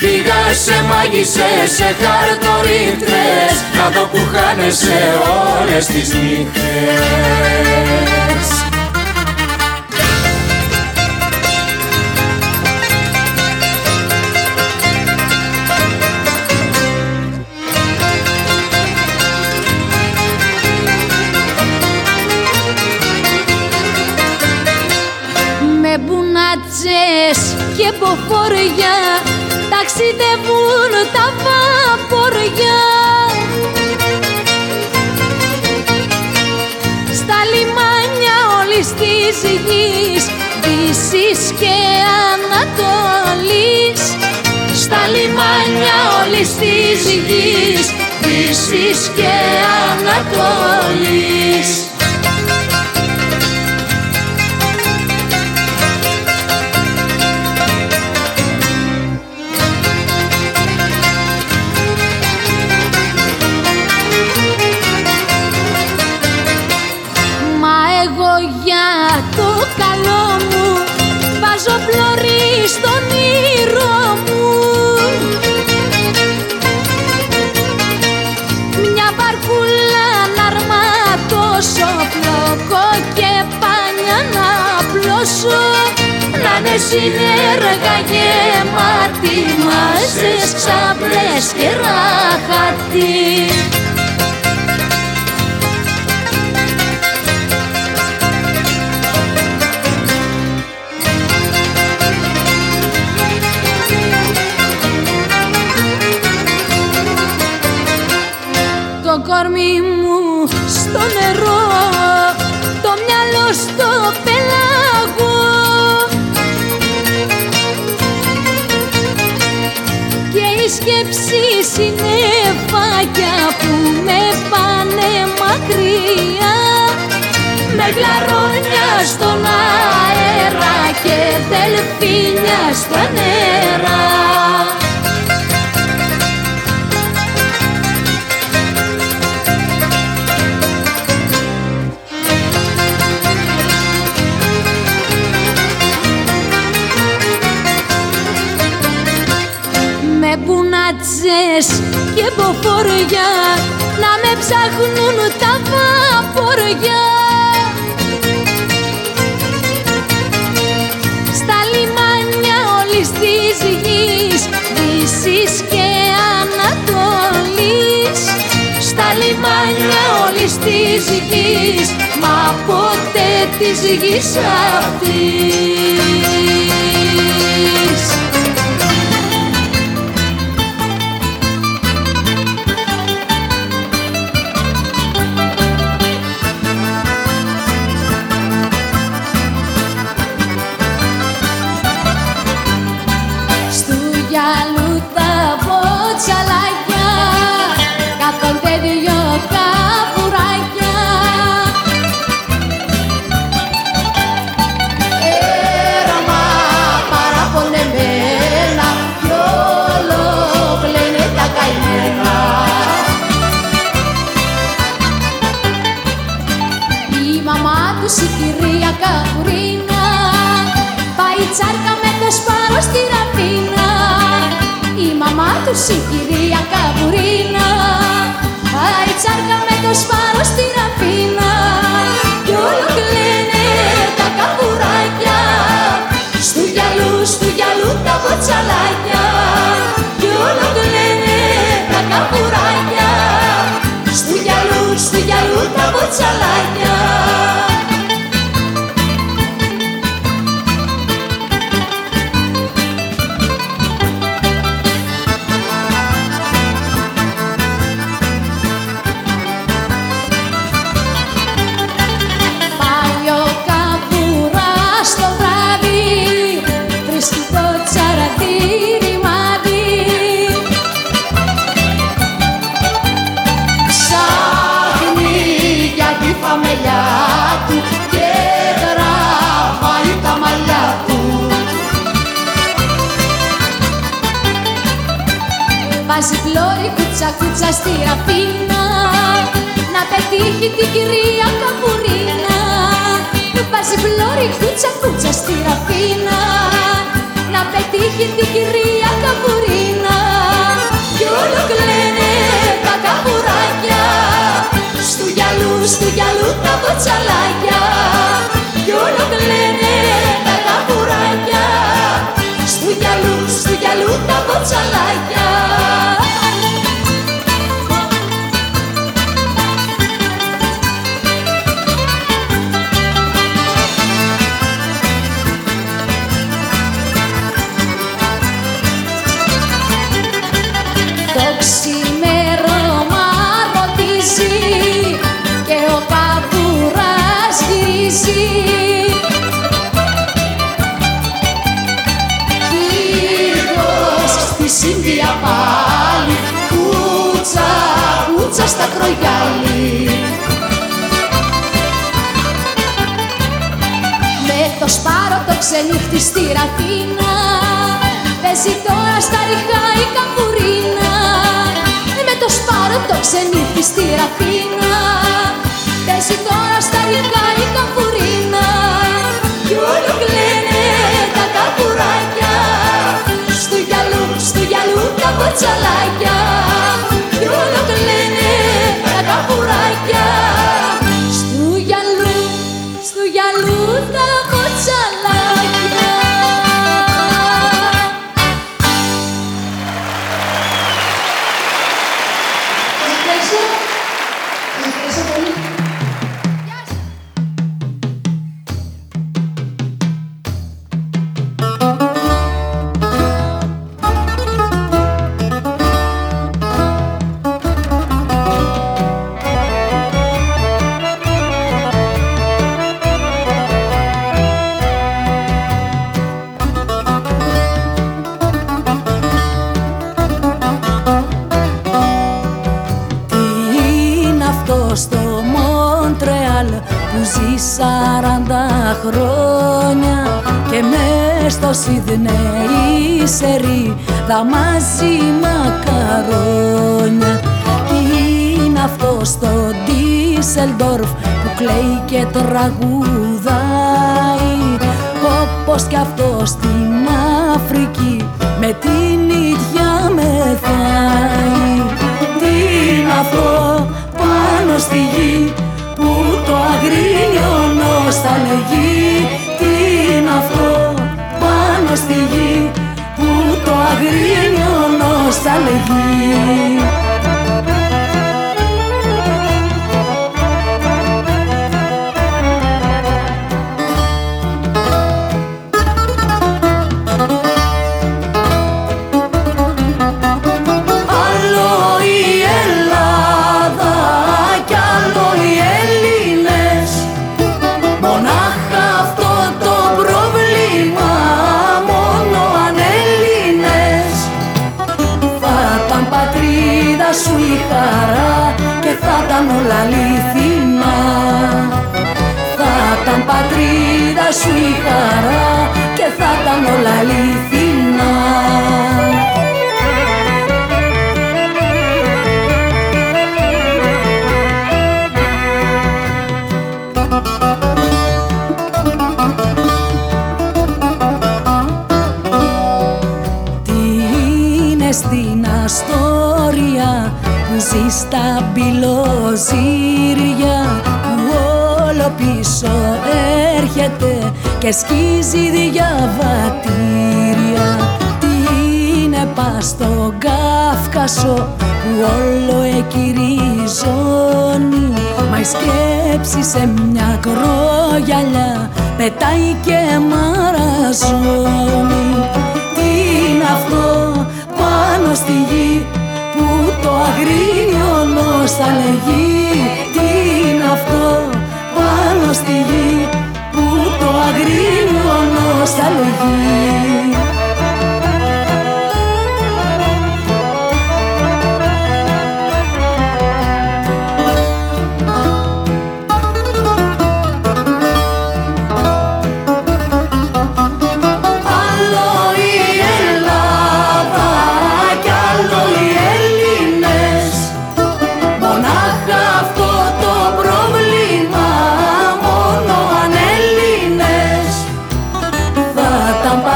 Πήγα σε μάγισσες, σε χαρτορίχτες, να δω που χάνεσαι όλες τις νύχτες. Και ποφοριά ταξιδεύουν τα βαποριά στα λιμάνια όλης της γης, Δύσης και Ανατολής. Στα λιμάνια όλης της γης, Δύσης και Ανατολής. Πλωρί στον ήρω μου μια βαρκούλα να αρματώσω, πλοκό και πάνια να απλώσω. Να είναι σιδέργα γεμάτη, μάζες, ξαπλές και ράχατη. Το κορμί μου στο νερό, το μυαλό στο πελάγο και οι σκέψεις είναι φάκια που με πάνε μακριά. Με γλαρόνια στον αέρα και δελφίνια στα νερά. Και ποφοριά να με ψάχνουν τα βαποριά στα λιμάνια όλης της γης, Δύσης και Ανατολής. Στα λιμάνια όλης της γης, μα ποτέ της γης αυτής. Era mar. σταμάτουσε η κυρία Καβουρίνα. Πάρει τσάρκα με το σπάρο στην Αθήνα. Κι όλο κλαίνε τα καβουράκια, στου γυαλού, στου γυαλού τα μποτσαλάκια. Κι όλο κλαίνε τα καβουράκια, στου γυαλού, στου γυαλού τα μποτσαλάκια. Βάζει πλώρη κούτσα κούτσα στη Ραφίνα, να πετύχει την κυρία Καβουρίνα. Βάζει πλώρη κούτσα κούτσα στη Ραφίνα, να πετύχει την κυρία Καβουρίνα. Κι όλο κλαίνε τα καβουράκια, στου γυαλού, στου γυαλού τα μποτσαλάκια. Κι όλο κλαίνε τα καβουράκια, στου γυαλού, στου γυαλού τα μποτσαλάκια. Στα κρογιάλι με το σπάρο το ξενύχτη στη Ρατίνα, παίζει τώρα στα ριχά η καβουρίνα. Με το σπάρο το ξενύχτη στη Ρατίνα, παίζει τώρα στα ριχά η καβουρίνα. Κι όλο κλαίνε τα καβουράκια, στου γυαλού, στου γυαλού τα μποτσαλάκια. Κι όλο κλαίνε καβουράκια, στου γυαλού, στου γυαλού τα μποτσαλάκια. Σας ευχαριστώ. Σας ευχαριστώ πολύ. Γεια σας. Σιδνέι σε ριδαμάζει μακαρόνια. Τι είναι αυτό στο Ντίσελντορφ που κλαίει και τραγουδάει, όπως κι αυτό στην Αφρική με την ίδια μεθάει. Τι είναι αυτό πάνω στη γη που το αγρίνιο νοσταλγεί. Τι είναι αυτό στη γη που το αγρίνιο νοσταλγεί. Άλλο η Ελλάδα κι άλλο οι Έλληνες, μονάχα αυτό το πρόβλημα. Σου η χαρά και θα ήταν όλα αληθινά. Θα ήταν πατρίδα σου η χαρά και θα ήταν όλα αληθινά. Τι είναι στη την Αστόρια, ζει στα μπυλοζύρια που όλο πίσω έρχεται και σκίζει διαβατήρια. Τι είναι πας στον Κάφκασο που όλο εκυριζώνει, μα η σκέψη σε μια κρογιαλιά πετάει και μαραζώνει. Αυτό πάνω στη γη που το αγρίνιο νοσταλγεί. Τι είναι αυτό πάνω στη γη που το αγρίνιο νοσταλγεί.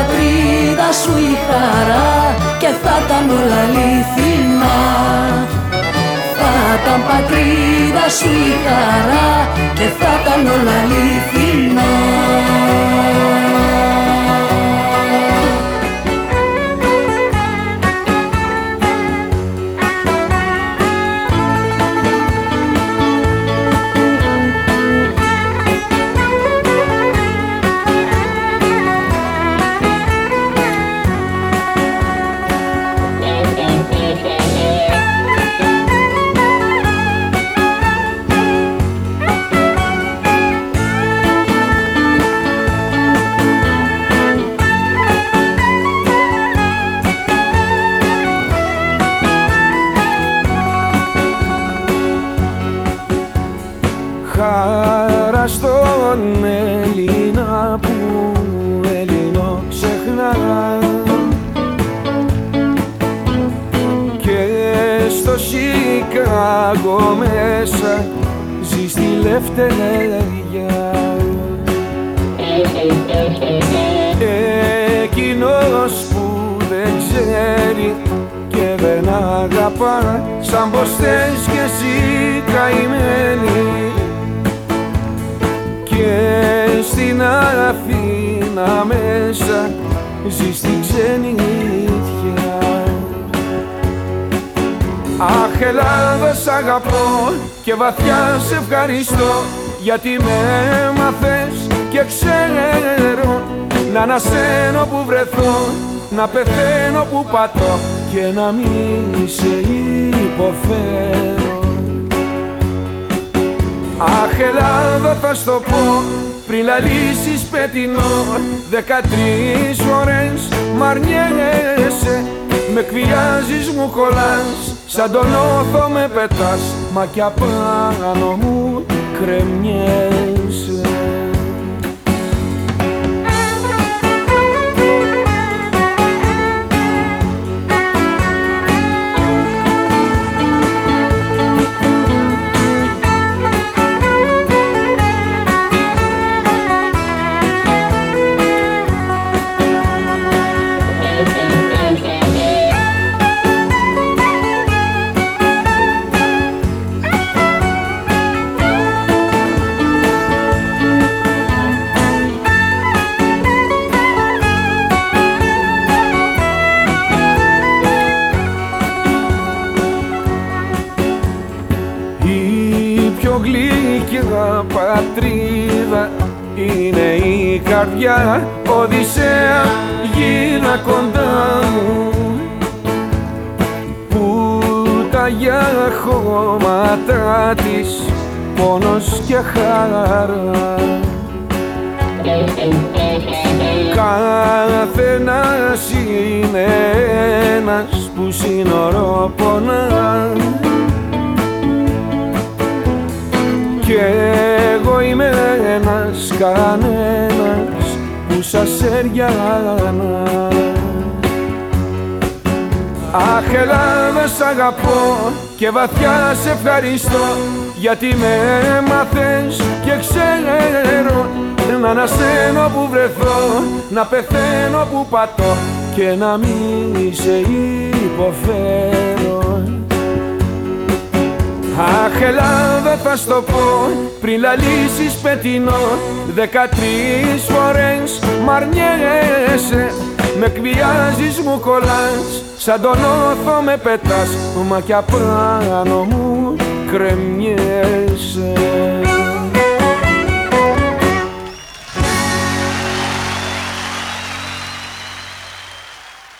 Πατρίδα σου η χαρά και θα ήταν όλα αληθινά. Σαν πως θες κι εσύ καημένη, και στην Αθήνα μέσα ζεις την ξενιτιά. Αχ, Ελλάδα, σ' αγαπώ και βαθιά σε ευχαριστώ, γιατί με έμαθες και ξέρω να ανασένω που βρεθώ, να πεθαίνω που πατώ και να μην σε υποφέρω. Αχ, Ελλάδα, θα στο πω πριν λαλήσεις πετεινό, δεκατρείς φορές μ' αρνιέσαι, με εκβιάζεις, μου κολλάς, σαν τον όθο με πετάς, μα κι απάνω μου κρεμιέσαι. Πατρίδα είναι η καρδιά, Οδυσσέα γίνα κοντά μου, που τα γιαχώματά της πόνος και χαρά. Καθένας είναι ένας που σύνορο πονά, κι εγώ είμαι ένας κανένας που σας έργανα. Αχ, Ελλάδα, σ' αγαπώ και βαθιά σε ευχαριστώ, γιατί με έμαθες και ξέρω να ανασένω που βρεθώ, να πεθαίνω που πατώ και να μην σε υποφέρω. υποφέρω. Αχ, Ελλάδα θα στο πω πριν λαλήσεις πετεινό. Δεκατρεις φορές μ' αρνιέσαι, με εκβιάζεις, μου κολλάς, σαν τον όθο με πετάς, μα κι απάνω μου κρεμμύεις.